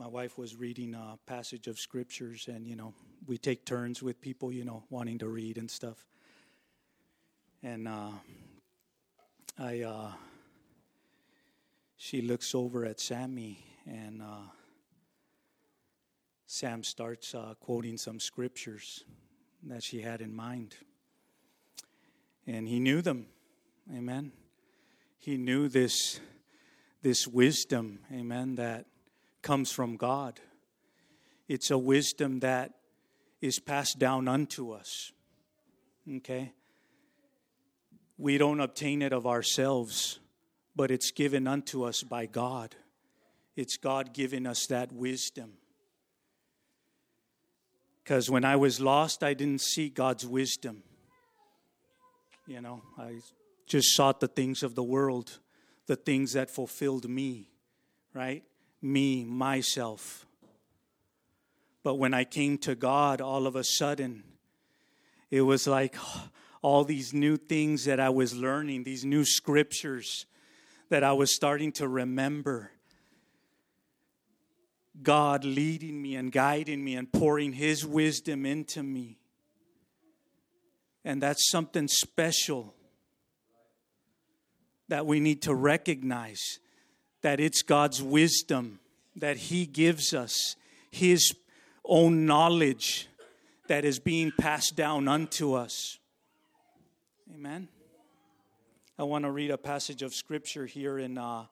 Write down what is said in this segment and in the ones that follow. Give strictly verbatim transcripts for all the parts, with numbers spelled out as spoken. my wife was reading a passage of scriptures, and, you know, we take turns with people, you know, wanting to read and stuff. And uh, I, uh, she looks over at Sammy, and uh, Sam starts uh, quoting some scriptures that she had in mind. And he knew them, amen. He knew this, this wisdom, amen, that comes from God. It's a wisdom that is passed down unto us, okay? We don't obtain it of ourselves, but it's given unto us by God. It's God giving us that wisdom. Because when I was lost, I didn't seek God's wisdom. You know, I just sought the things of the world, the things that fulfilled me, right? Me, myself. But when I came to God, all of a sudden, it was like all these new things that I was learning, these new scriptures that I was starting to remember. God leading me and guiding me and pouring His wisdom into me. And that's something special that we need to recognize, that it's God's wisdom that He gives us, His own knowledge that is being passed down unto us. Amen. I want to read a passage of scripture here in uh,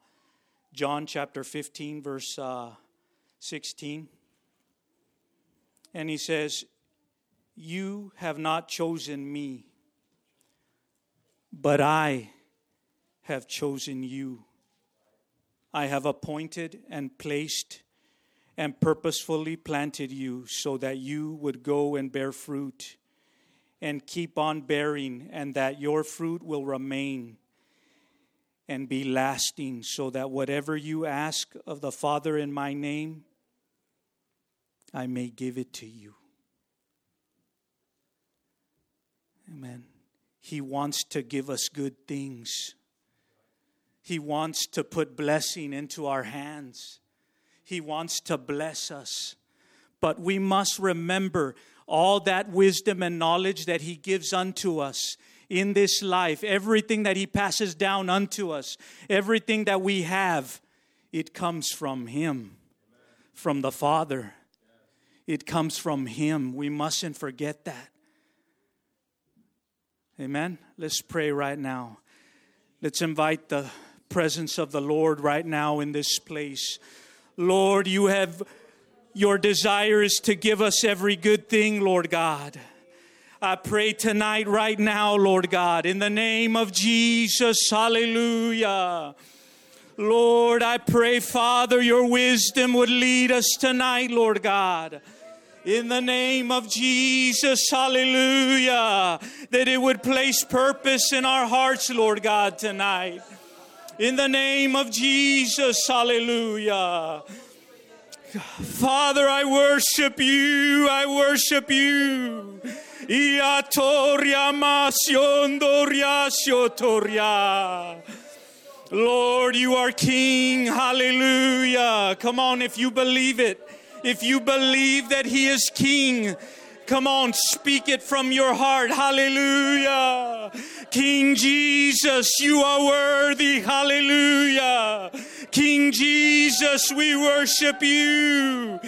John chapter fifteen, verse uh, sixteen. And he says, "You have not chosen me, but I have chosen you. I have appointed and placed and purposefully planted you so that you would go and bear fruit and keep on bearing, and that your fruit will remain and be lasting, so that whatever you ask of the Father in my name, I may give it to you." Amen. He wants to give us good things. He wants to put blessing into our hands. He wants to bless us. But we must remember all that wisdom and knowledge that He gives unto us in this life, everything that He passes down unto us, everything that we have, it comes from Him, from the Father. It comes from Him. We mustn't forget that. Amen. Let's pray right now. Let's invite the presence of the Lord right now in this place. Lord, you have, your desire is to give us every good thing, Lord God. I pray tonight right now, Lord God, in the name of Jesus. Hallelujah. Lord, I pray, Father, your wisdom would lead us tonight, Lord God. In the name of Jesus, hallelujah, that it would place purpose in our hearts, Lord God, tonight. In the name of Jesus, hallelujah. Father, I worship you, I worship you. Lord, you are King, hallelujah. Come on, if you believe it. If you believe that He is King, come on, speak it from your heart. Hallelujah. King Jesus, you are worthy. Hallelujah. King Jesus, we worship you.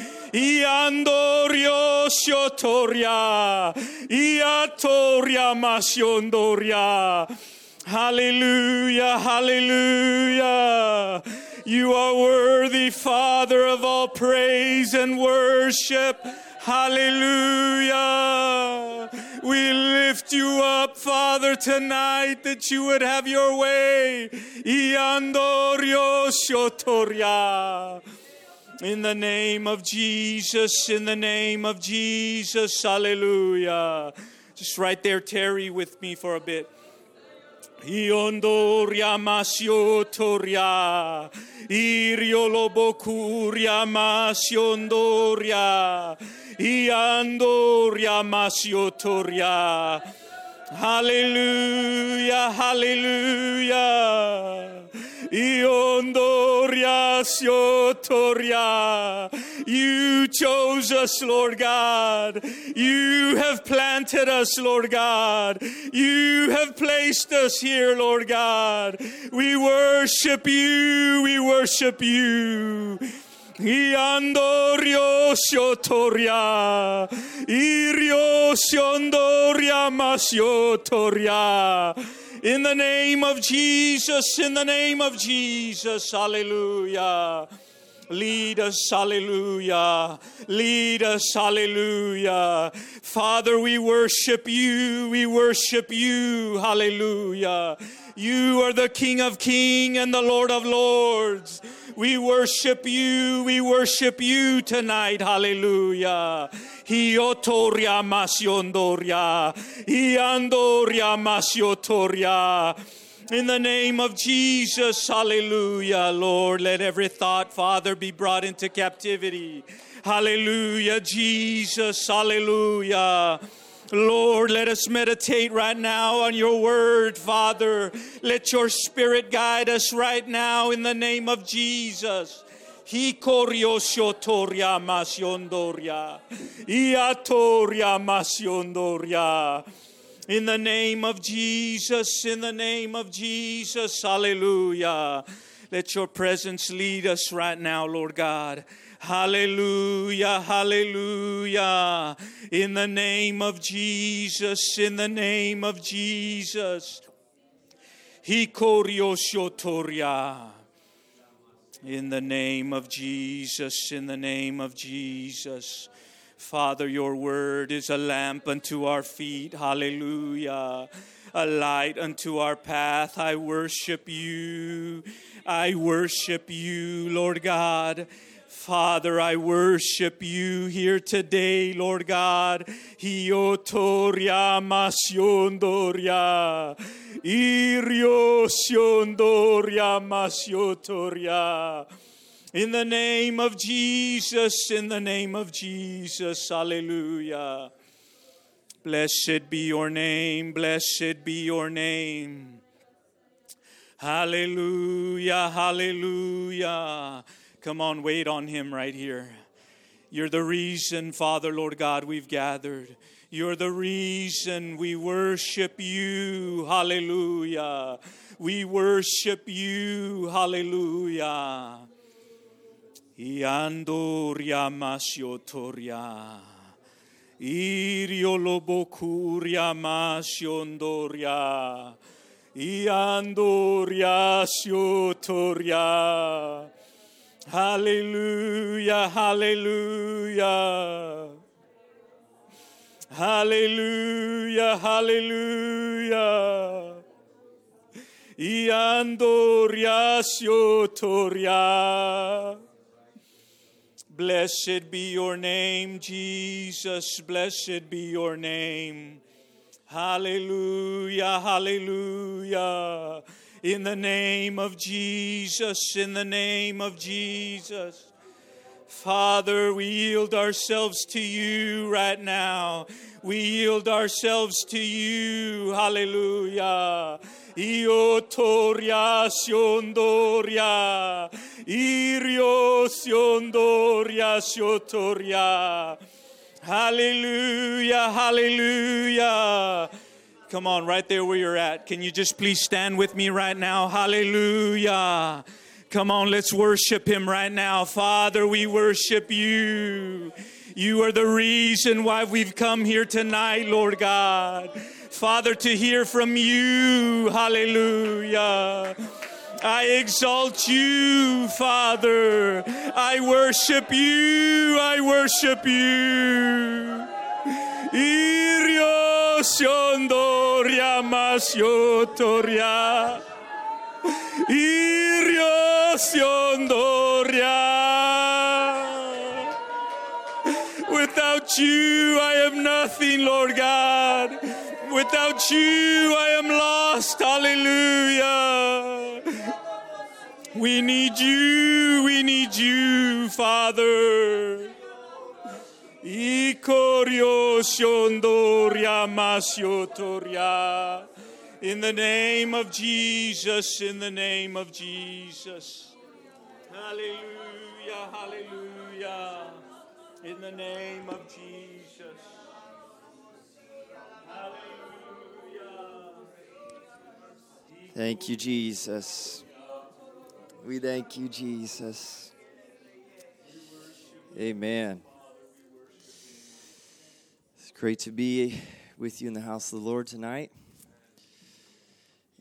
Hallelujah, hallelujah. You are worthy, Father, of all praise and worship. Hallelujah. We lift you up, Father, tonight, that you would have your way. In the name of Jesus, in the name of Jesus, hallelujah. Just right there, tarry with me for a bit. Iondoria masiotoria, iriolobokuria masiondoria, iandoria masiotoria. Hallelujah, hallelujah. You chose us, Lord God. You have planted us, Lord God. You have placed us here, Lord God. We worship you. We worship you. Iandorio Shotoria, Irio Shondoria Masiotoria. In the name of Jesus, in the name of Jesus, hallelujah. Lead us, hallelujah. Lead us, hallelujah. Father, we worship you. We worship you, hallelujah. You are the King of Kings and the Lord of Lords. We worship you. We worship you tonight. Hallelujah. Hiotoria masiondoria. Iandoria masiotoria. In the name of Jesus, hallelujah, Lord, let every thought, Father, be brought into captivity. Hallelujah, Jesus, hallelujah. Lord, let us meditate right now on your word, Father. Let your spirit guide us right now in the name of Jesus. Hikoriosiotoria masiondoria. Iatoria masiondoria. In the name of Jesus, in the name of Jesus, hallelujah. Let your presence lead us right now, Lord God. Hallelujah, hallelujah. In the name of Jesus, in the name of Jesus. Hikoriosiotoria. In the name of Jesus, in the name of Jesus. Father, your word is a lamp unto our feet. Hallelujah. A light unto our path. I worship you. I worship you, Lord God. Father, I worship you here today, Lord God. Hiotoria masiondoria. Iriosiondoria masiotoria. In the name of Jesus, in the name of Jesus, hallelujah. Blessed be your name, blessed be your name. Hallelujah, hallelujah. Come on, wait on him right here. You're the reason, Father, Lord God, we've gathered. You're the reason we worship you, hallelujah. We worship you, hallelujah. Iandoria masiotoria, iriolobokuria masiondoria, iandoria siotoria. Hallelujah, hallelujah. Hallelujah, hallelujah. Iandoria siotoria. Blessed be your name, Jesus. Blessed be your name. Hallelujah, hallelujah. In the name of Jesus, in the name of Jesus. Father, we yield ourselves to you right now. We yield ourselves to you. Hallelujah. Iotoria siondoria. Irio siondoria siotoria. Hallelujah. Hallelujah. Come on, right there where you're at. Can you just please stand with me right now? Hallelujah. Come on, let's worship him right now. Father, we worship you. You are the reason why we've come here tonight, Lord God. Father, to hear from you. Hallelujah. I exalt you, Father. I worship you. I worship you. Irio Shondoria Masiotoria. Irio Shondoria. Without you, I am nothing, Lord God. Without you, I am lost. Hallelujah. We need you. We need you, Father. Ikorio Shondoria Masiotoria. In the name of Jesus, in the name of Jesus. Hallelujah, hallelujah. In the name of Jesus. Hallelujah. Thank you, Jesus. We thank you, Jesus. Amen. It's great to be with you in the house of the Lord tonight.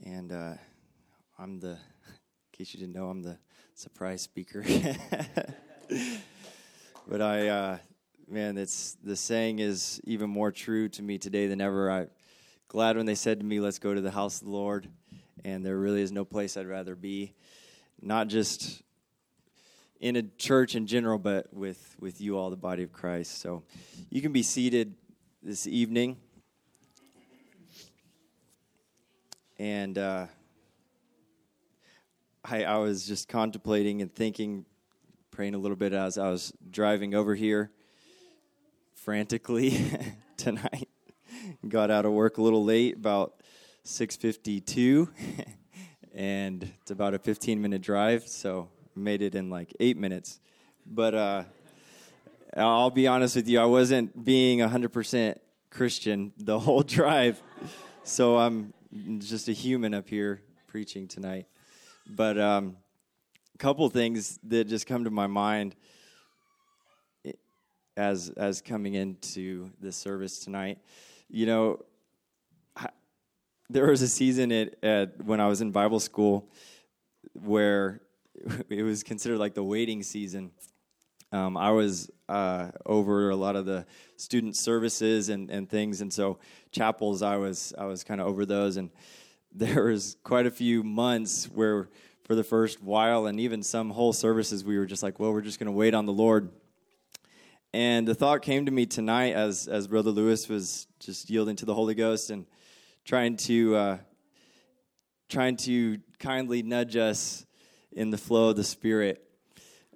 And uh, I'm the, in case you didn't know, I'm the surprise speaker. But I, uh, man, it's, the saying is even more true to me today than ever. I'm glad when they said to me, let's go to the house of the Lord. And there really is no place I'd rather be. Not just in a church in general, but with, with you all, the body of Christ. So you can be seated this evening. And uh, I, I was just contemplating and thinking, praying a little bit as I was driving over here frantically tonight. Got out of work a little late, about six fifty-two, and it's about a fifteen-minute drive, so made it in like eight minutes. But uh, I'll be honest with you, I wasn't being one hundred percent Christian the whole drive, so I'm just a human up here preaching tonight. But um, a couple things that just come to my mind as as coming into this service tonight. You know, I, there was a season at, at when I was in Bible school where it was considered like the waiting season. Um, I was uh, over a lot of the student services and, and things, and so chapels, I was I was kind of over those, and there was quite a few months where for the first while, and even some whole services, we were just like, well, we're just going to wait on the Lord. And the thought came to me tonight as, as Brother Lewis was just yielding to the Holy Ghost and trying to uh, trying to kindly nudge us in the flow of the Spirit.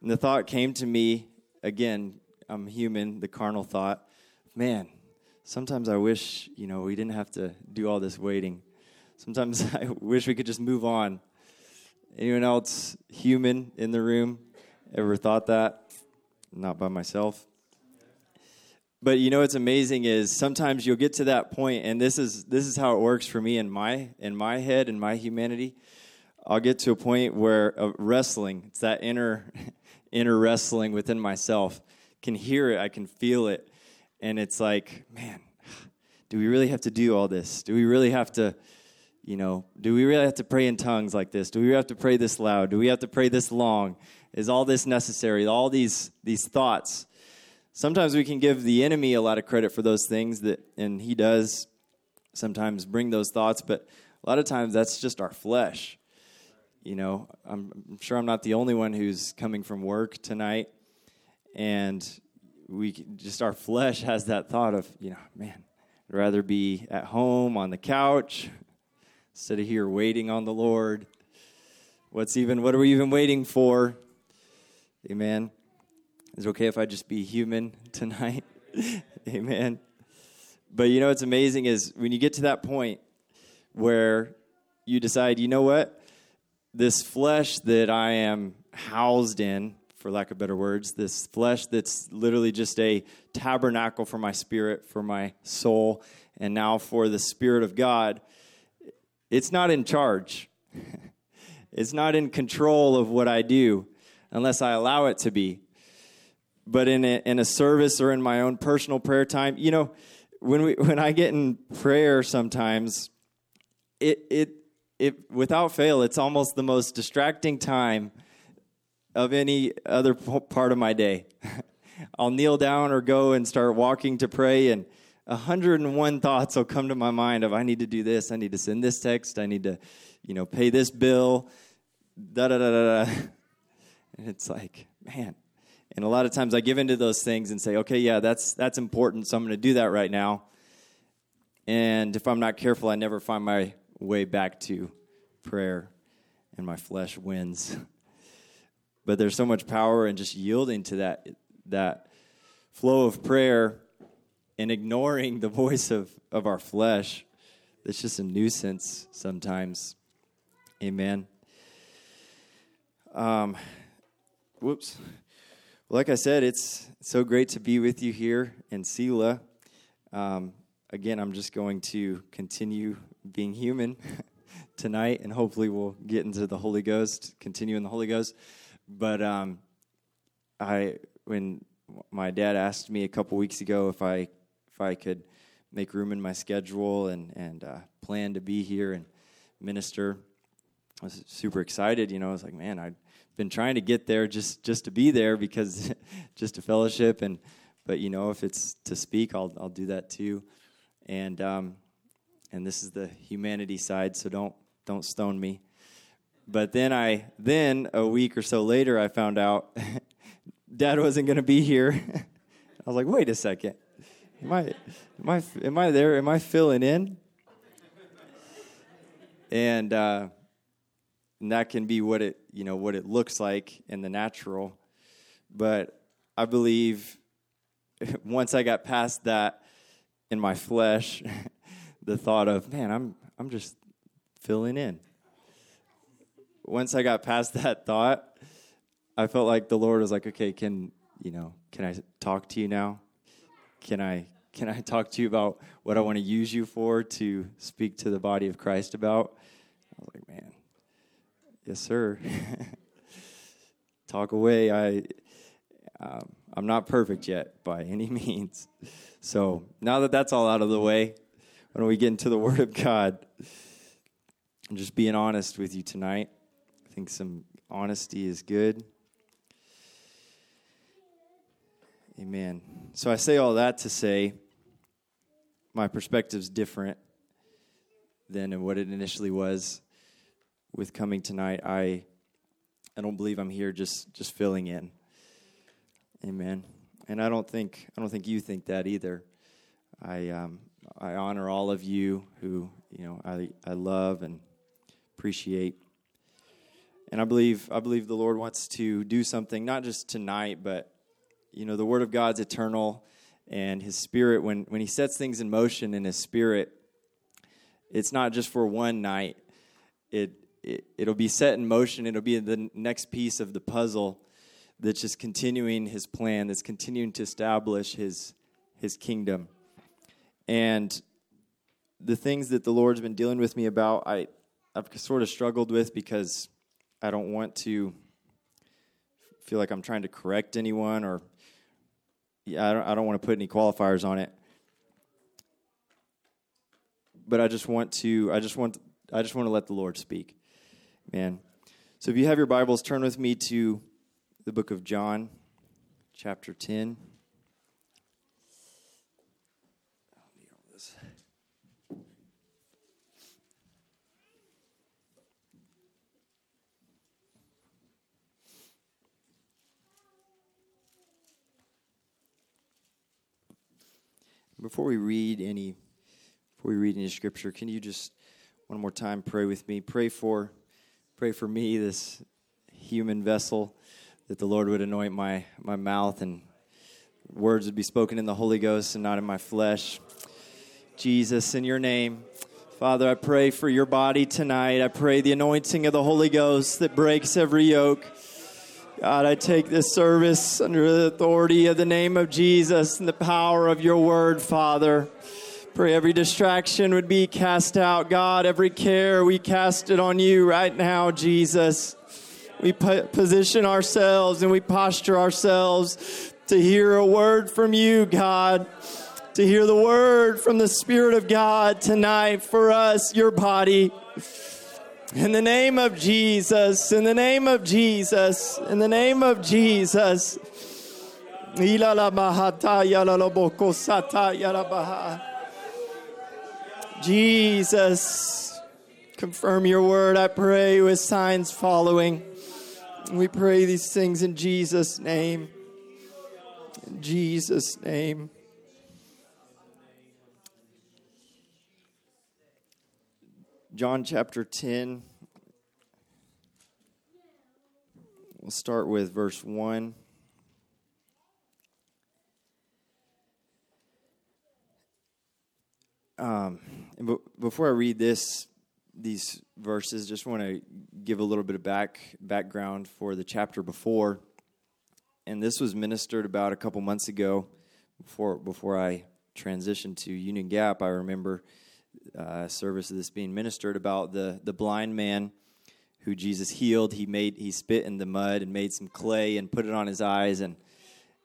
And the thought came to me, again, I'm human, the carnal thought, man, sometimes I wish, you know, we didn't have to do all this waiting. Sometimes I wish we could just move on. Anyone else human in the room ever thought that? Not by myself. But you know what's amazing is sometimes you'll get to that point, and this is this is how it works for me in my in my head, in my humanity. I'll get to a point where uh, wrestling, it's that inner inner wrestling within myself. I can hear it, I can feel it, and it's like, man, do we really have to do all this? Do we really have to, you know, do we really have to pray in tongues like this? Do we have to pray this loud? Do we have to pray this long? Is all this necessary? All these these thoughts. Sometimes we can give the enemy a lot of credit for those things, that, and he does sometimes bring those thoughts, but a lot of times that's just our flesh. You know, I'm, I'm sure I'm not the only one who's coming from work tonight, and we just, our flesh has that thought of, you know, man, I'd rather be at home on the couch instead of here waiting on the Lord. What's even, what are we even waiting for? Amen. Is it okay if I just be human tonight? Amen. But you know what's amazing is when you get to that point where you decide, you know what? This flesh that I am housed in, for lack of better words, this flesh that's literally just a tabernacle for my spirit, for my soul, and now for the Spirit of God, it's not in charge. It's not in control of what I do, unless I allow it to be. But in a, in a service or in my own personal prayer time, you know, when we when I get in prayer sometimes, it it It, without fail, it's almost the most distracting time of any other p- part of my day. I'll kneel down or go and start walking to pray, and one hundred one thoughts will come to my mind of, I need to do this, I need to send this text, I need to, you know, pay this bill, da-da-da-da-da. And it's like, man. And a lot of times I give into those things and say, okay, yeah, that's that's important, so I'm going to do that right now. And if I'm not careful, I never find my way back to prayer, and my flesh wins. But there's so much power in just yielding to that that flow of prayer and ignoring the voice of, of our flesh It's just a nuisance sometimes. Amen. Um, whoops. Like I said, it's so great to be with you here in Selah. Um, again, I'm just going to continue being human tonight, and hopefully we'll get into the Holy Ghost, continue in the Holy Ghost. But um, I, when my dad asked me a couple weeks ago if I if I could make room in my schedule and and uh, plan to be here and minister, I was super excited. You know, I was like, man, I. Been trying to get there just, just to be there because just to fellowship and but you know if it's to speak I'll I'll do that too and um and this is the humanity side, so don't don't stone me. But then I then a week or so later I found out Dad wasn't going to be here. I was like, wait a second, am I am I am I there? Am I filling in? And. uh And that can be what it, you know, what it looks like in the natural. But I believe once I got past that in my flesh, the thought of, man, I'm I'm just filling in. Once I got past that thought, I felt like the Lord was like, okay, can you know, can I talk to you now? Can I can I talk to you about what I want to use you for to speak to the body of Christ about? I was like, man. Yes, sir. Talk away. I, um, I'm not perfect yet by any means. So now that that's all out of the way, why don't we get into the Word of God? I'm just being honest with you tonight. I think some honesty is good. Amen. So I say all that to say my perspective's different than what it initially was. With coming tonight, I I don't believe I'm here just, just filling in. Amen. And I don't think I don't think you think that either. I um, I honor all of you who you know I I love and appreciate. And I believe I believe the Lord wants to do something not just tonight, but you know the Word of God's eternal, and His Spirit when when He sets things in motion in His Spirit, it's not just for one night. It It'll be set in motion. It'll be the next piece of the puzzle that's just continuing His plan, that's continuing to establish His His kingdom. And the things that the Lord's been dealing with me about, I, I've sort of struggled with because I don't want to feel like I'm trying to correct anyone or yeah, I don't, I don't want to put any qualifiers on it. But I just want to, I just want, I just want to let the Lord speak. Man. So if you have your Bibles, turn with me to the book of John, chapter ten. Before we read any before we read any scripture, can you just one more time pray with me? Pray for Pray for me, this human vessel, that the Lord would anoint my, my mouth and words would be spoken in the Holy Ghost and not in my flesh. Jesus, in your name, Father, I pray for your body tonight. I pray the anointing of the Holy Ghost that breaks every yoke. God, I take this service under the authority of the name of Jesus and the power of your word, Father. Pray every distraction would be cast out. God, every care, we cast it on you right now, Jesus. We position ourselves and we posture ourselves to hear a word from you, God, to hear the word from the Spirit of God tonight for us, your body. In the name of Jesus, in the name of Jesus, in the name of Jesus. Jesus, confirm your word, I pray, with signs following. We pray these things in Jesus' name. In Jesus' name. John chapter ten. We'll start with verse one. Um, and b- before I read this, these verses, just want to give a little bit of back background for the chapter before. And this was ministered about a couple months ago, before before I transitioned to Union Gap. I remember uh, service of this being ministered about the the blind man who Jesus healed. He made he spit in the mud and made some clay and put it on his eyes, and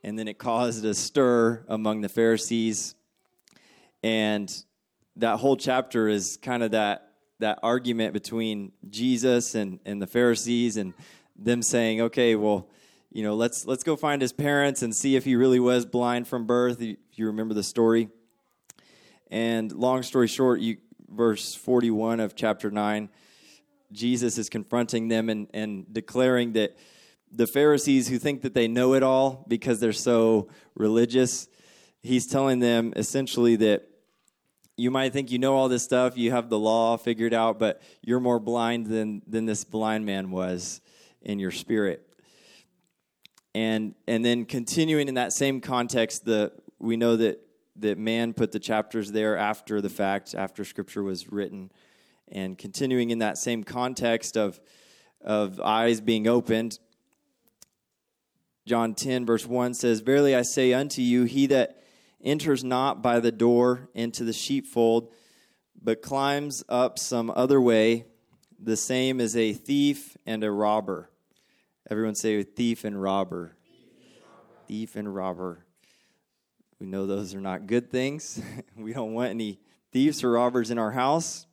and then it caused a stir among the Pharisees. And that whole chapter is kind of that that argument between Jesus and, and the Pharisees, and them saying, okay, well, you know, let's let's go find his parents and see if he really was blind from birth, if you remember the story. And long story short, you, verse forty-one of chapter nine, Jesus is confronting them and, and declaring that the Pharisees, who think that they know it all because they're so religious, he's telling them essentially that you might think you know all this stuff, you have the law figured out, but you're more blind than than this blind man was in your spirit. And and then continuing in that same context, the we know that, that man put the chapters there after the fact, after Scripture was written. And continuing in that same context of, of eyes being opened, John ten, verse one says, "Verily I say unto you, he that enters not by the door into the sheepfold, but climbs up some other way, the same is a thief and a robber." Everyone say thief and robber. Thief and robber. We know those are not good things. We don't want any thieves or robbers in our house.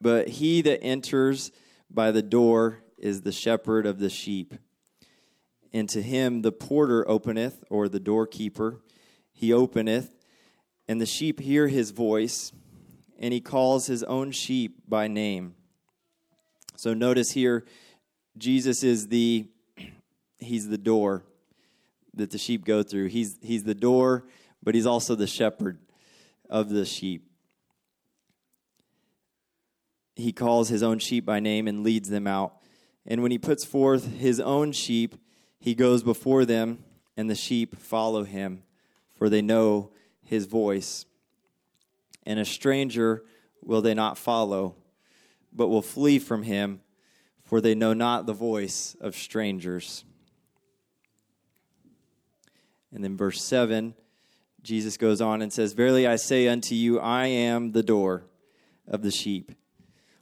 "But he that enters by the door is the shepherd of the sheep. And to him the porter openeth," or the doorkeeper, "he openeth, and the sheep hear his voice, and he calls his own sheep by name." So notice here, Jesus is the, he's the door that the sheep go through. He's, he's the door, but he's also the shepherd of the sheep. "He calls his own sheep by name and leads them out. And when he puts forth his own sheep, he goes before them, and the sheep follow him, for they know his voice. And a stranger will they not follow, but will flee from him, for they know not the voice of strangers." And then verse seven, Jesus goes on and says, "Verily I say unto you, I am the door of the sheep.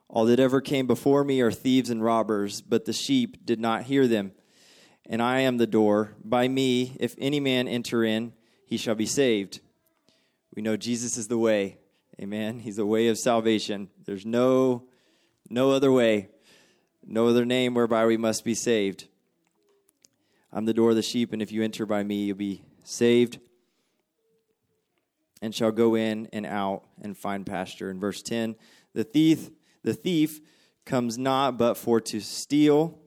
All that ever came before me are thieves and robbers, but the sheep did not hear them. And I am the door. By me, if any man enter in, he shall be saved." We know Jesus is the way. Amen. He's the way of salvation. There's no, no other way, no other name whereby we must be saved. "I'm the door of the sheep, and if you enter by me, you'll be saved, and shall go in and out and find pasture." In verse ten, the thief, the thief comes not but for to steal,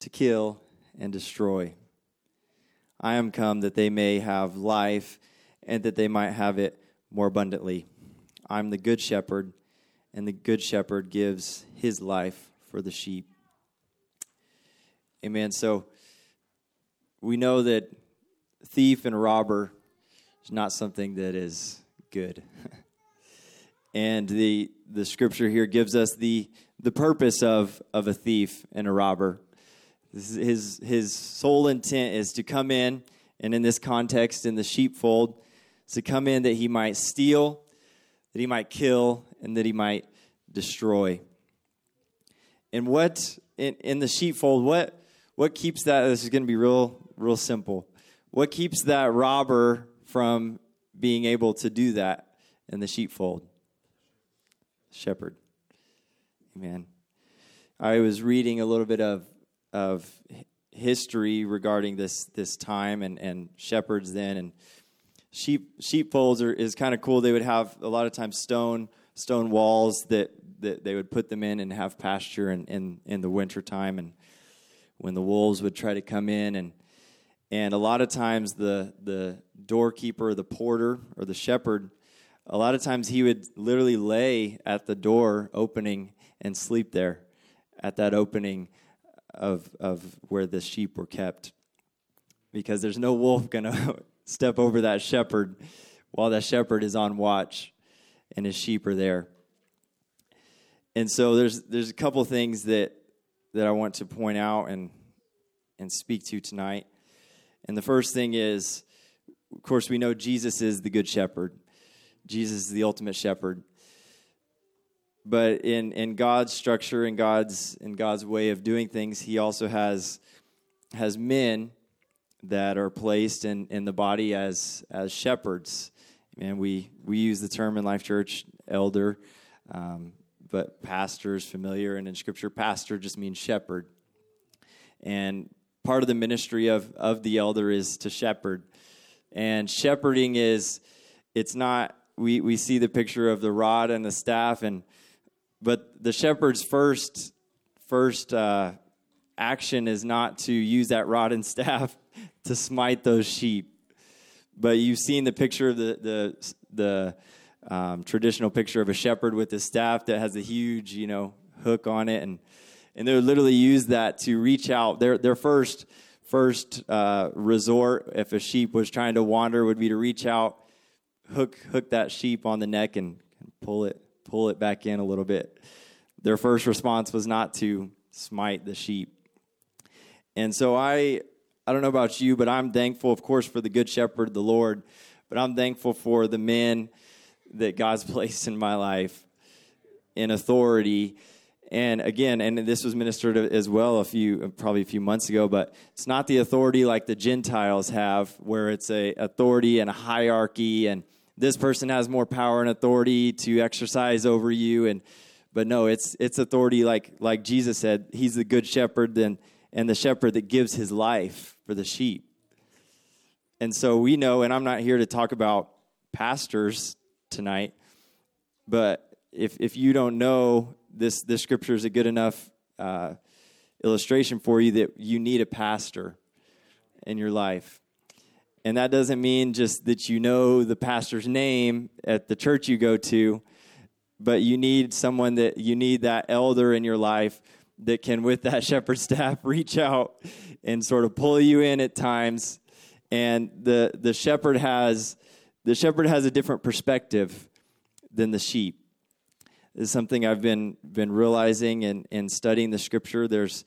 to kill, and destroy. I am come that they may have life, and that they might have it more abundantly. I'm the good shepherd, and the good shepherd gives his life for the sheep." Amen. So we know that thief and robber is not something that is good. And the the scripture here gives us the the purpose of of a thief and a robber. His his sole intent is to come in, and in this context, in the sheepfold, to come in that he might steal, that he might kill, and that he might destroy. And what in, in the sheepfold, what what keeps that? This is going to be real real simple. What keeps that robber from being able to do that in the sheepfold? Shepherd. Amen. I was reading a little bit of. of history regarding this this time and, and shepherds then, and sheep sheepfolds are is kind of cool. They would have a lot of times stone stone walls that, that they would put them in and have pasture in, in, in the wintertime, and when the wolves would try to come in, and and a lot of times the the doorkeeper or the porter or the shepherd, a lot of times he would literally lay at the door opening and sleep there at that opening of of where the sheep were kept, because there's no wolf going to step over that shepherd while that shepherd is on watch. and his sheep are there. And so there's there's a couple things that that I want to point out and and speak to tonight. And the first thing is, of course, we know Jesus is the good shepherd. Jesus is the ultimate shepherd. But in, in God's structure and God's in God's way of doing things, he also has has men that are placed in, in the body as as shepherds. And we, we use the term in Life Church, elder, um, but pastor is familiar. And in Scripture, pastor just means shepherd. And part of the ministry of, of the elder is to shepherd. And shepherding is, it's not, we, we see the picture of the rod and the staff, and but the shepherd's first first uh, action is not to use that rod and staff to smite those sheep. But you've seen the picture of the the, the um, traditional picture of a shepherd with his staff that has a huge, you know, hook on it, and and they would literally use that to reach out. Their their first first uh, resort, if a sheep was trying to wander, would be to reach out, hook hook that sheep on the neck, and, and pull it pull it back in a little bit. Their first response was not to smite the sheep. And so I. I don't know about you, but I'm thankful, of course, for the good shepherd, the Lord, but I'm thankful for the men that God's placed in my life in authority. And again, and this was ministered as well a few, probably a few months ago, but it's not the authority like the Gentiles have, where it's a authority and a hierarchy, and this person has more power and authority to exercise over you. And but no, it's it's authority like like Jesus said, he's the good shepherd, then and the shepherd that gives his life for the sheep. And so we know, and I'm not here to talk about pastors tonight, but if if you don't know, this, this scripture is a good enough uh, illustration for you that you need a pastor in your life. And that doesn't mean just that you know the pastor's name at the church you go to, but you need someone that, you need that elder in your life that can, with that shepherd staff, reach out and sort of pull you in at times. And the the shepherd has the shepherd has a different perspective than the sheep. This is something I've been been realizing and and studying the scripture. There's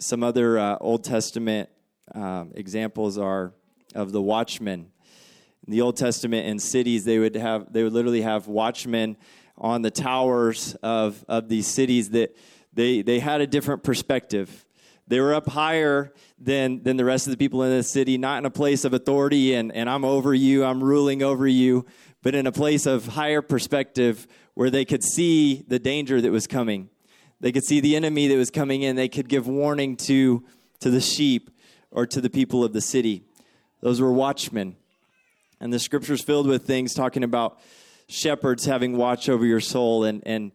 some other uh, Old Testament um, examples are of the watchman. In the Old Testament, in cities, they would have they would literally have watchmen on the towers of of these cities that. They they had a different perspective. They were up higher than, than the rest of the people in the city, not in a place of authority and, and I'm over you, I'm ruling over you, but in a place of higher perspective where they could see the danger that was coming. They could see the enemy that was coming in. They could give warning to, to the sheep or to the people of the city. Those were watchmen. And the scripture's filled with things talking about shepherds having watch over your soul and, and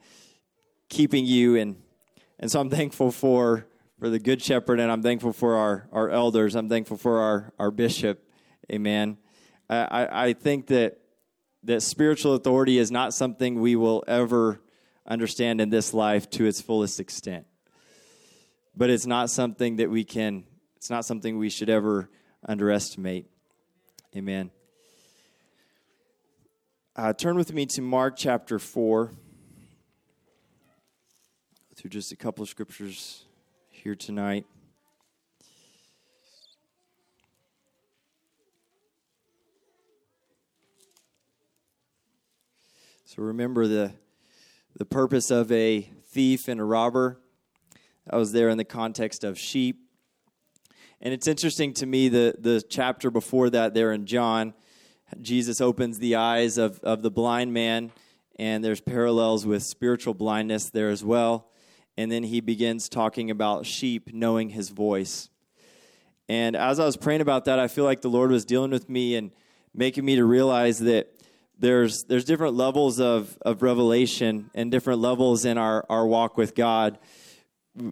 keeping you in. And so I'm thankful for, for the good shepherd, and I'm thankful for our, our elders. I'm thankful for our, our bishop. Amen. I, I think that that spiritual authority is not something we will ever understand in this life to its fullest extent. But it's not something that we can, it's not something we should ever underestimate. Amen. Uh, turn with me to Mark chapter four. Through just a couple of scriptures here tonight. So remember the the purpose of a thief and a robber. I was there in the context of sheep. And it's interesting to me, the, the chapter before that there in John, Jesus opens the eyes of, of the blind man, and there's parallels with spiritual blindness there as well. And then he begins talking about sheep knowing his voice. And as I was praying about that, I feel like the Lord was dealing with me and making me to realize that there's there's different levels of, of revelation and different levels in our, our walk with God.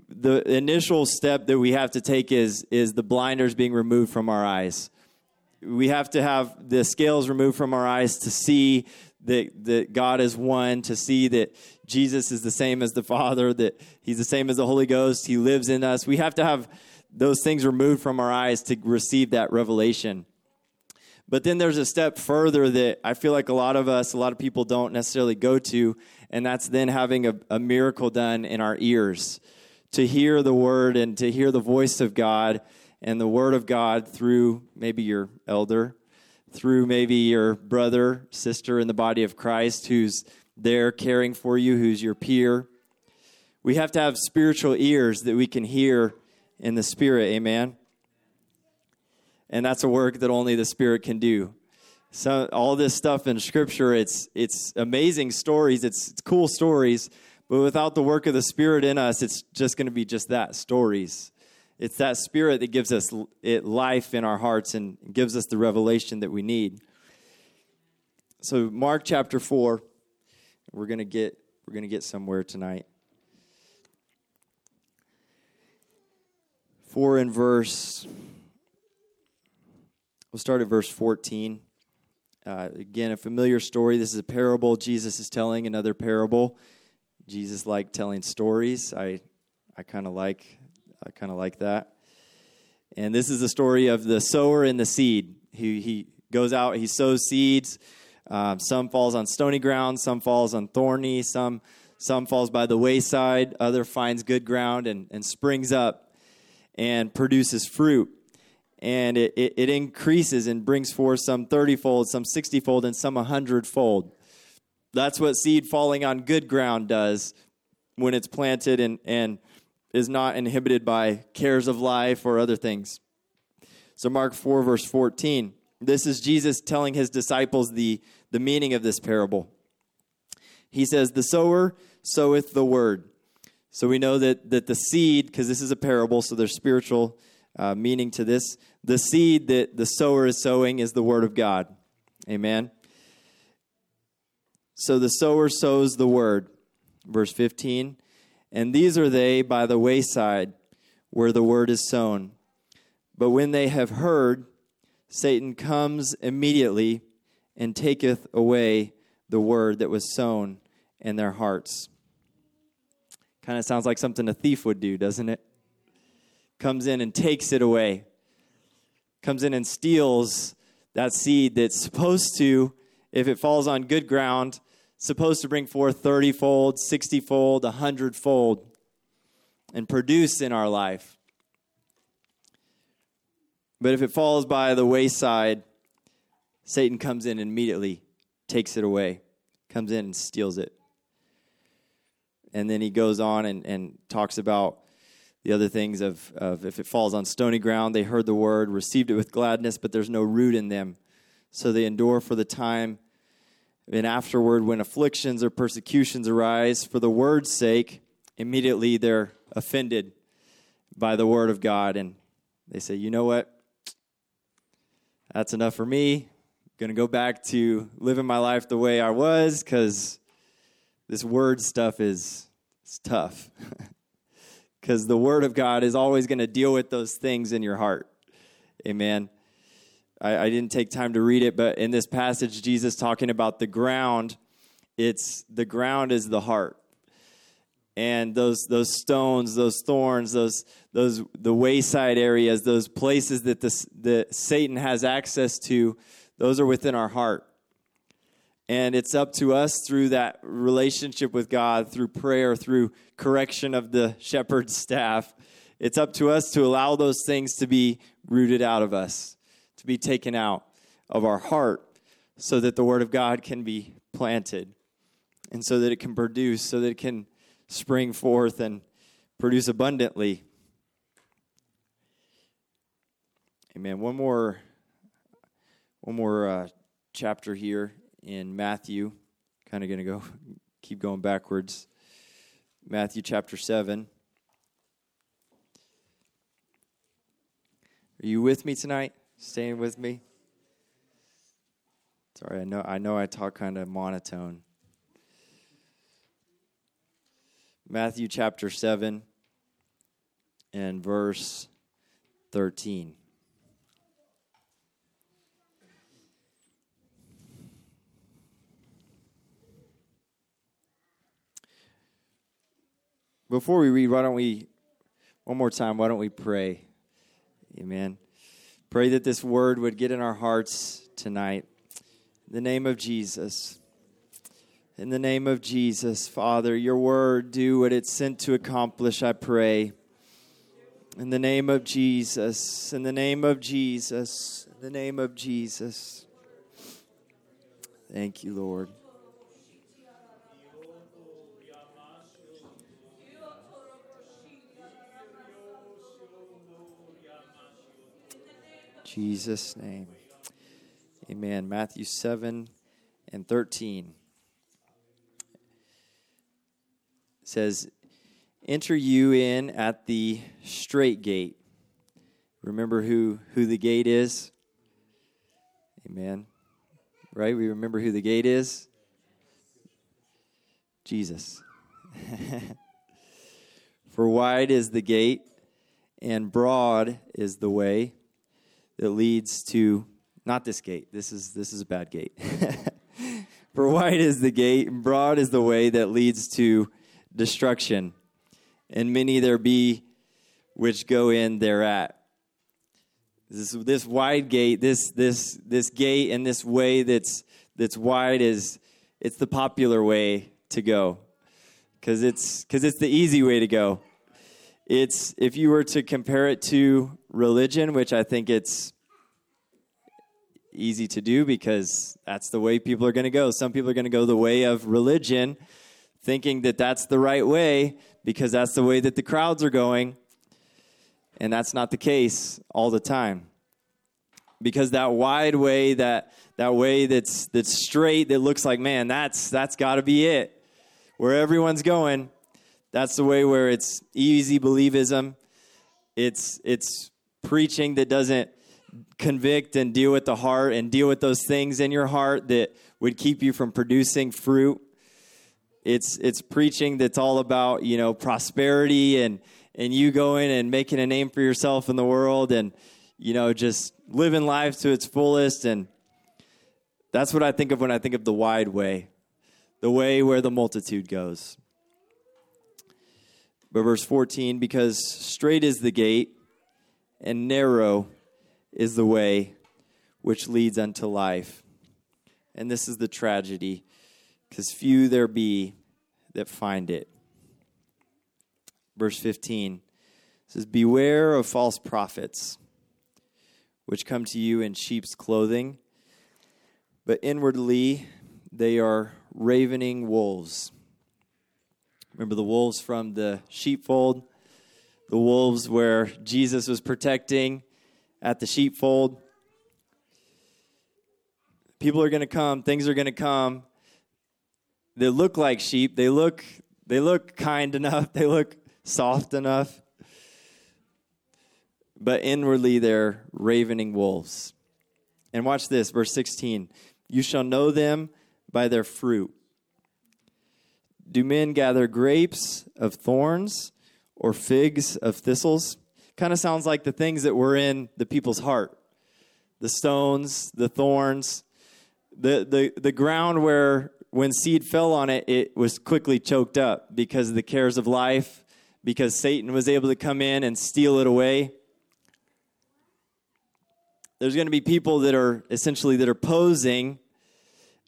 The initial step that we have to take is, is the blinders being removed from our eyes. We have to have the scales removed from our eyes to see that, that God is one, to see that Jesus is the same as the Father, that he's the same as the Holy Ghost. He lives in us. We have to have those things removed from our eyes to receive that revelation. But then there's a step further that I feel like a lot of us, a lot of people don't necessarily go to, and that's then having a, a miracle done in our ears to hear the word and to hear the voice of God and the word of God through maybe your elder, through maybe your brother, sister in the body of Christ who's there caring for you, who's your peer. We have to have spiritual ears that we can hear in the Spirit, amen? And that's a work that only the Spirit can do. So all this stuff in Scripture, it's it's amazing stories, it's, it's cool stories, but without the work of the Spirit in us, it's just going to be just that, stories. It's that Spirit that gives us it life in our hearts and gives us the revelation that we need. So Mark chapter four, we're going to get we're going to get somewhere tonight. Four in verse, we'll start at verse fourteen. Uh, again, a familiar story. This is a parable Jesus is telling, another parable. Jesus liked telling stories. I I kind of like I kind of like that. And this is the story of the sower and the seed. He he goes out, he sows seeds. Um, some falls on stony ground, some falls on thorny, some some falls by the wayside, other finds good ground and, and springs up and produces fruit, and it, it, it increases and brings forth some thirty-fold, some sixty-fold, and some one hundred-fold. That's what seed falling on good ground does when it's planted and, and is not inhibited by cares of life or other things. So Mark four, verse fourteen, this is Jesus telling his disciples the, the meaning of this parable. He says, "The sower soweth the word." So we know that that the seed, because this is a parable, so there's spiritual uh, meaning to this. The seed that the sower is sowing is the word of God. Amen. So the sower sows the word. Verse fifteen, "And these are they by the wayside where the word is sown. But when they have heard, Satan comes immediately and taketh away the word that was sown in their hearts." Kind of sounds like something a thief would do, doesn't it? Comes in and takes it away. Comes in and steals that seed that's supposed to, if it falls on good ground, supposed to bring forth thirty-fold, sixty-fold, one hundred-fold, and produce in our life. But if it falls by the wayside, Satan comes in and immediately takes it away, comes in and steals it. And then he goes on and, and talks about the other things of, of if it falls on stony ground, they heard the word, received it with gladness, but there's no root in them. So they endure for the time. And afterward, when afflictions or persecutions arise, for the word's sake, immediately they're offended by the word of God. And they say, you know what? That's enough for me. I'm going to go back to living my life the way I was because this word stuff is it's tough because the word of God is always going to deal with those things in your heart. Amen. I, I didn't take time to read it, but in this passage, Jesus talking about the ground, it's the ground is the heart. And those those stones, those thorns, those those the wayside areas, those places that the, the Satan has access to, those are within our heart. And it's up to us through that relationship with God, through prayer, through correction of the shepherd's staff. It's up to us to allow those things to be rooted out of us, to be taken out of our heart so that the word of God can be planted and so that it can produce, so that it can spring forth and produce abundantly. Amen. One more, one more uh, chapter here. In Matthew, kind of going to go, keep going backwards. Matthew chapter seven. Are you with me tonight? Staying with me? Sorry, I know I know I talk kind of monotone. Matthew chapter seven and verse thirteen. Before we read, why don't we, one more time, why don't we pray? Amen. Pray that this word would get in our hearts tonight. In the name of Jesus. In the name of Jesus, Father, your word, do what it's sent to accomplish, I pray. In the name of Jesus. In the name of Jesus. In the name of Jesus. Thank you, Lord. Jesus' name. Amen. Matthew seven and thirteen says, "Enter you in at the straight gate." Remember who, who the gate is? Amen. Right? We remember who the gate is? Jesus. "For wide is the gate, and broad is the way that leads to," not this gate, this is this is a bad gate. "For wide is the gate, and broad is the way that leads to destruction, and many there be which go in thereat." This this wide gate, this this this gate and this way that's that's wide is it's the popular way to go. Cause it's cause it's the easy way to go. It's, if you were to compare it to religion, which I think it's easy to do because that's the way people are going to go. Some people are going to go the way of religion, thinking that that's the right way because that's the way that the crowds are going. And that's not the case all the time. Because that wide way, that that way that's that's straight, that looks like, man, that's that's got to be it, where everyone's going. That's the way where it's easy believism. It's it's preaching that doesn't convict and deal with the heart and deal with those things in your heart that would keep you from producing fruit. It's it's preaching that's all about, you know, prosperity and and you going and making a name for yourself in the world and, you know, just living life to its fullest. And that's what I think of when I think of the wide way, the way where the multitude goes. But verse fourteen, "Because straight is the gate, and narrow is the way which leads unto life. And this is the tragedy, because few there be that find it." Verse fifteen says, "Beware of false prophets, which come to you in sheep's clothing, but inwardly they are ravening wolves." Remember the wolves from the sheepfold, the wolves where Jesus was protecting at the sheepfold. People are going to come, things are going to come. They look like sheep. They look, they look kind enough. They look soft enough. But inwardly they're ravening wolves. And watch this, verse sixteen. "You shall know them by their fruit. Do men gather grapes of thorns or figs of thistles?" Kind of sounds like the things that were in the people's heart. The stones, the thorns, the the, the ground where when seed fell on it, it was quickly choked up because of the cares of life, because Satan was able to come in and steal it away. There's going to be people that are essentially that are posing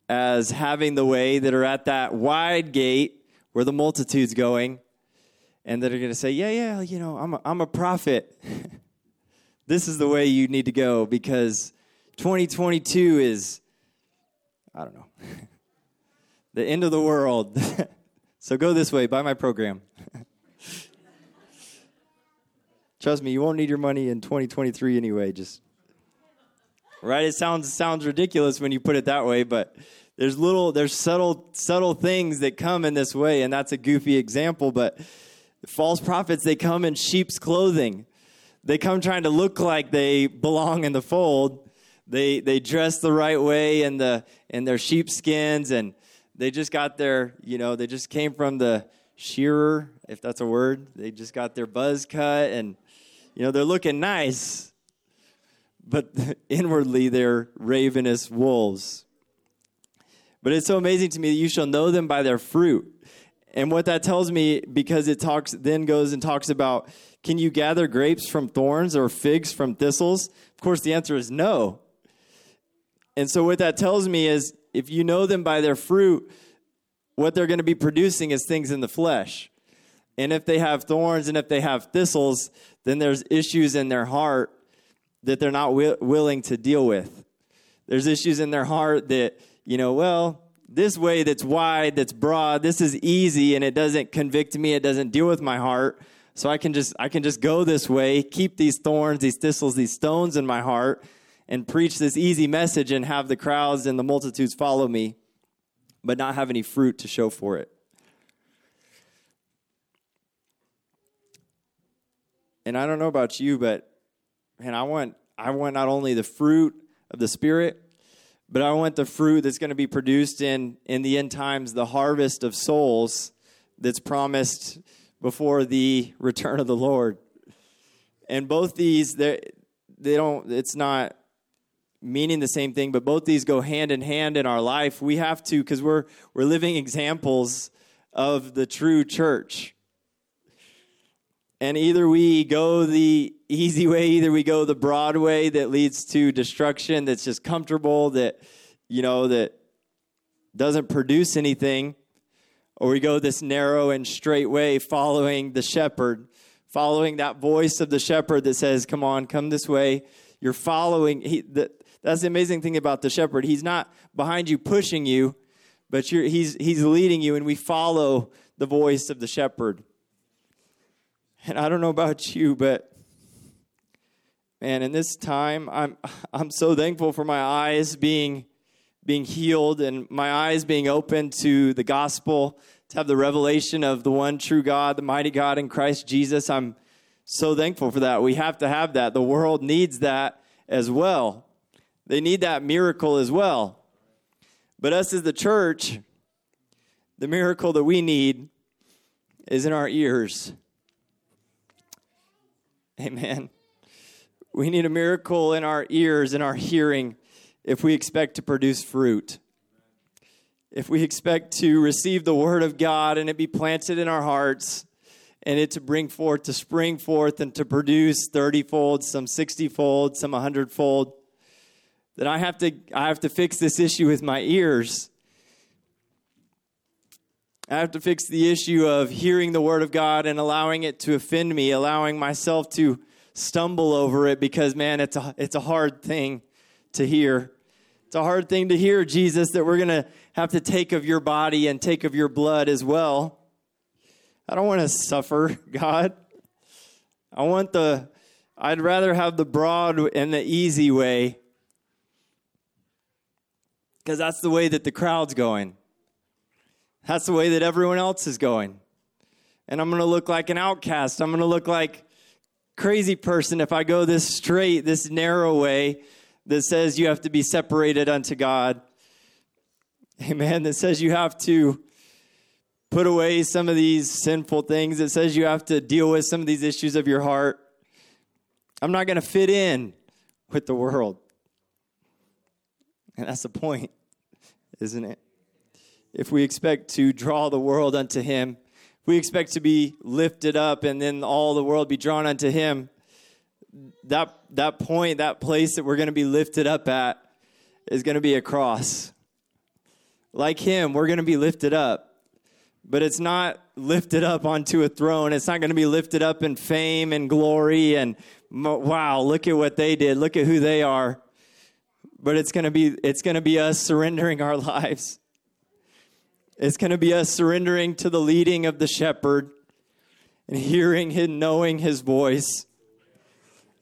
as having the way, that are at that wide gate where the multitude's going, and that are going to say, yeah, yeah, you know, I'm a, I'm a prophet. This is the way you need to go because twenty twenty-two is, I don't know, the end of the world. So go this way, buy my program. Trust me, you won't need your money in twenty twenty-three anyway, just... Right? It sounds sounds ridiculous when you put it that way, but there's little, there's subtle subtle things that come in this way, and that's a goofy example, but false prophets, they come in sheep's clothing. They come trying to look like they belong in the fold. They they dress the right way in the in their sheepskins, and they just got their, you know, they just came from the shearer, if that's a word. They just got their buzz cut, and, you know, they're looking nice. But inwardly they're ravenous wolves. But it's so amazing to me that you shall know them by their fruit. And what that tells me, because it talks then goes and talks about, can you gather grapes from thorns or figs from thistles? Of course, the answer is no. And so what that tells me is if you know them by their fruit, what they're going to be producing is things in the flesh. And if they have thorns and if they have thistles, then there's issues in their heart that they're not wi- willing to deal with. There's issues in their heart that, you know, well, this way that's wide, that's broad, this is easy, and it doesn't convict me, it doesn't deal with my heart. So I can just I can just go this way, keep these thorns, these thistles, these stones in my heart, and preach this easy message and have the crowds and the multitudes follow me, but not have any fruit to show for it. And I don't know about you, but man, I want I want not only the fruit of the Spirit, but I want the fruit that's going to be produced in in the end times, the harvest of souls that's promised before the return of the Lord. And both these, they they don't. It's not meaning the same thing, but both these go hand in hand in our life. We have to, because we're we're living examples of the true church. And either we go the easy way, either we go the broad way that leads to destruction, that's just comfortable, that, you know, that doesn't produce anything, or we go this narrow and straight way following the shepherd, following that voice of the shepherd that says, come on, come this way. You're following. He, the, that's the amazing thing about the shepherd. He's not behind you pushing you, but you're, he's he's leading you, and we follow the voice of the shepherd. And I don't know about you, but man, in this time, I'm I'm so thankful for my eyes being being healed and my eyes being open to the gospel, to have the revelation of the one true God, the mighty God in Christ Jesus. I'm so thankful for that. We have to have that. The world needs that as well. They need that miracle as well. But us as the church, the miracle that we need is in our ears. Amen. We need a miracle in our ears, in our hearing, if we expect to produce fruit. If we expect to receive the word of God and it be planted in our hearts and it to bring forth, to spring forth and to produce thirty-fold, some sixty-fold, some one hundred-fold, then I have to I have to fix this issue with my ears. I have to fix the issue of hearing the word of God and allowing it to offend me, allowing myself to stumble over it, because, man, it's a, it's a hard thing to hear. It's a hard thing to hear, Jesus, that we're going to have to take of your body and take of your blood as well. I don't want to suffer, God. I want the, I'd rather have the broad and the easy way, because that's the way that the crowd's going. That's the way that everyone else is going. And I'm going to look like an outcast. I'm going to look like a crazy person if I go this straight, this narrow way that says you have to be separated unto God. Amen. That says you have to put away some of these sinful things. It says you have to deal with some of these issues of your heart. I'm not going to fit in with the world. And that's the point, isn't it? If we expect to draw the world unto him, if we expect to be lifted up and then all the world be drawn unto him, that that point, that place that we're going to be lifted up at is going to be a cross. Like him, we're going to be lifted up. But it's not lifted up onto a throne. It's not going to be lifted up in fame and glory and, wow, look at what they did. Look at who they are. But it's going to be it's going to be us surrendering our lives. It's going to be us surrendering to the leading of the shepherd and hearing him, knowing his voice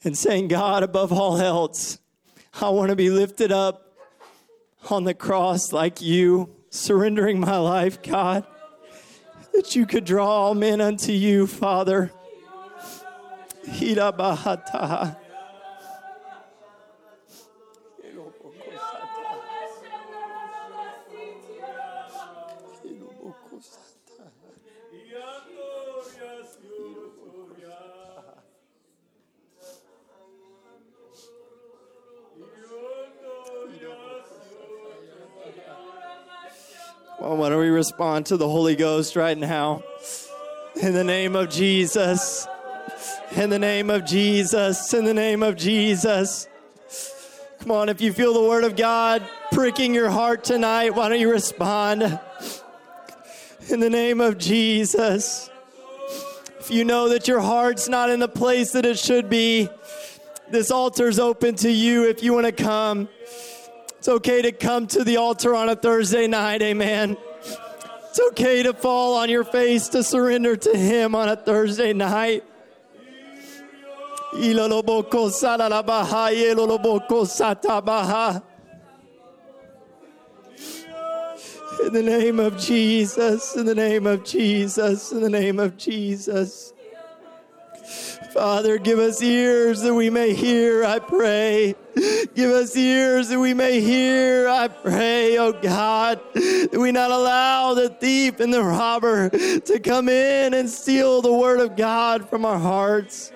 and saying, God, above all else, I want to be lifted up on the cross like you, surrendering my life, God, that you could draw all men unto you, Father. Hirabahata. Well, why don't we respond to the Holy Ghost right now? In the name of Jesus. In the name of Jesus. In the name of Jesus. Come on, if you feel the word of God pricking your heart tonight, why don't you respond? In the name of Jesus. If you know that your heart's not in the place that it should be, this altar's open to you if you want to come. It's okay to come to the altar on a Thursday night, amen. It's okay to fall on your face to surrender to Him on a Thursday night. In the name of Jesus, in the name of Jesus, in the name of Jesus. Father, give us ears that we may hear, I pray. Give us ears that we may hear, I pray, oh God, that we not allow the thief and the robber to come in and steal the word of God from our hearts.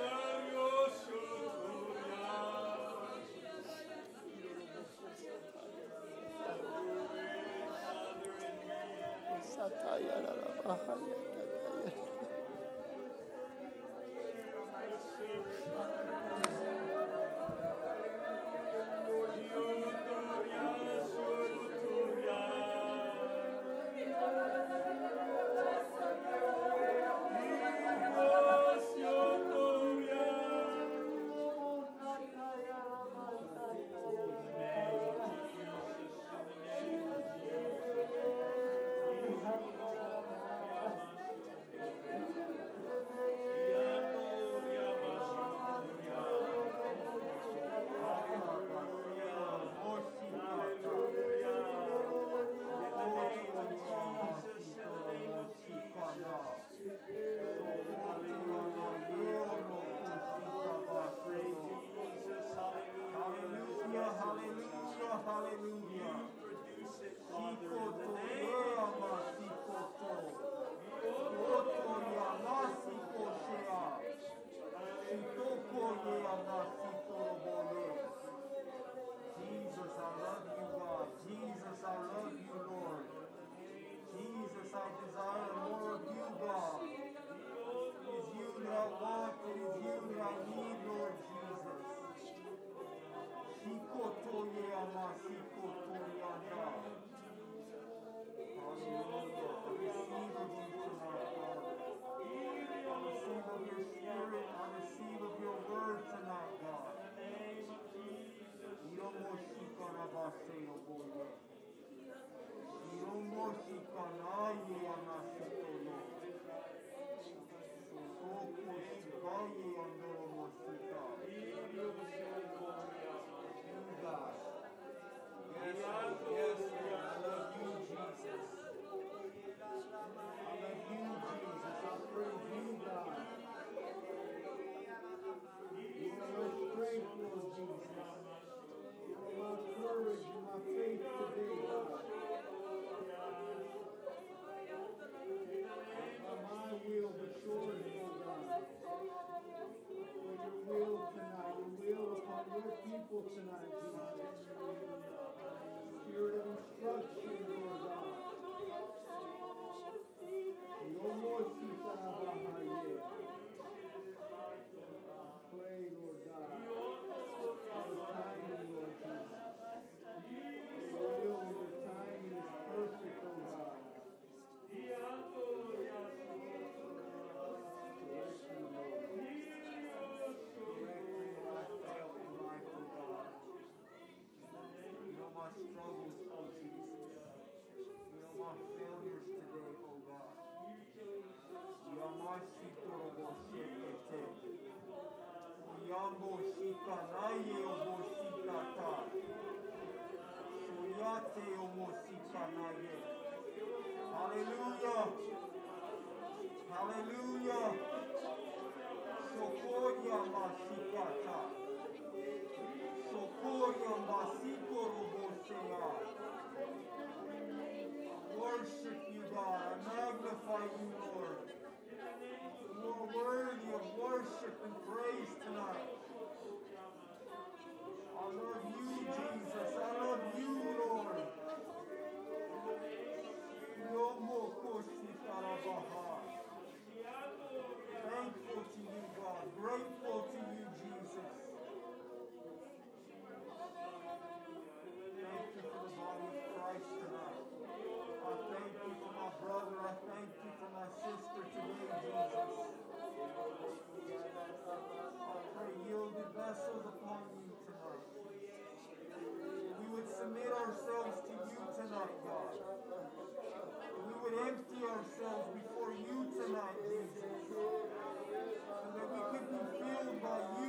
Hallelujah. Hallelujah. Sokoria masikata. Sokoria masikoro bosea. Worship you, God. I magnify you, Lord. You are worthy of worship and praise tonight. I love you, Jesus. I love you, Lord. Thankful to you, God. Grateful to you, Jesus. tonight, God. That we would empty ourselves before you tonight, Jesus. And that we could be filled by you.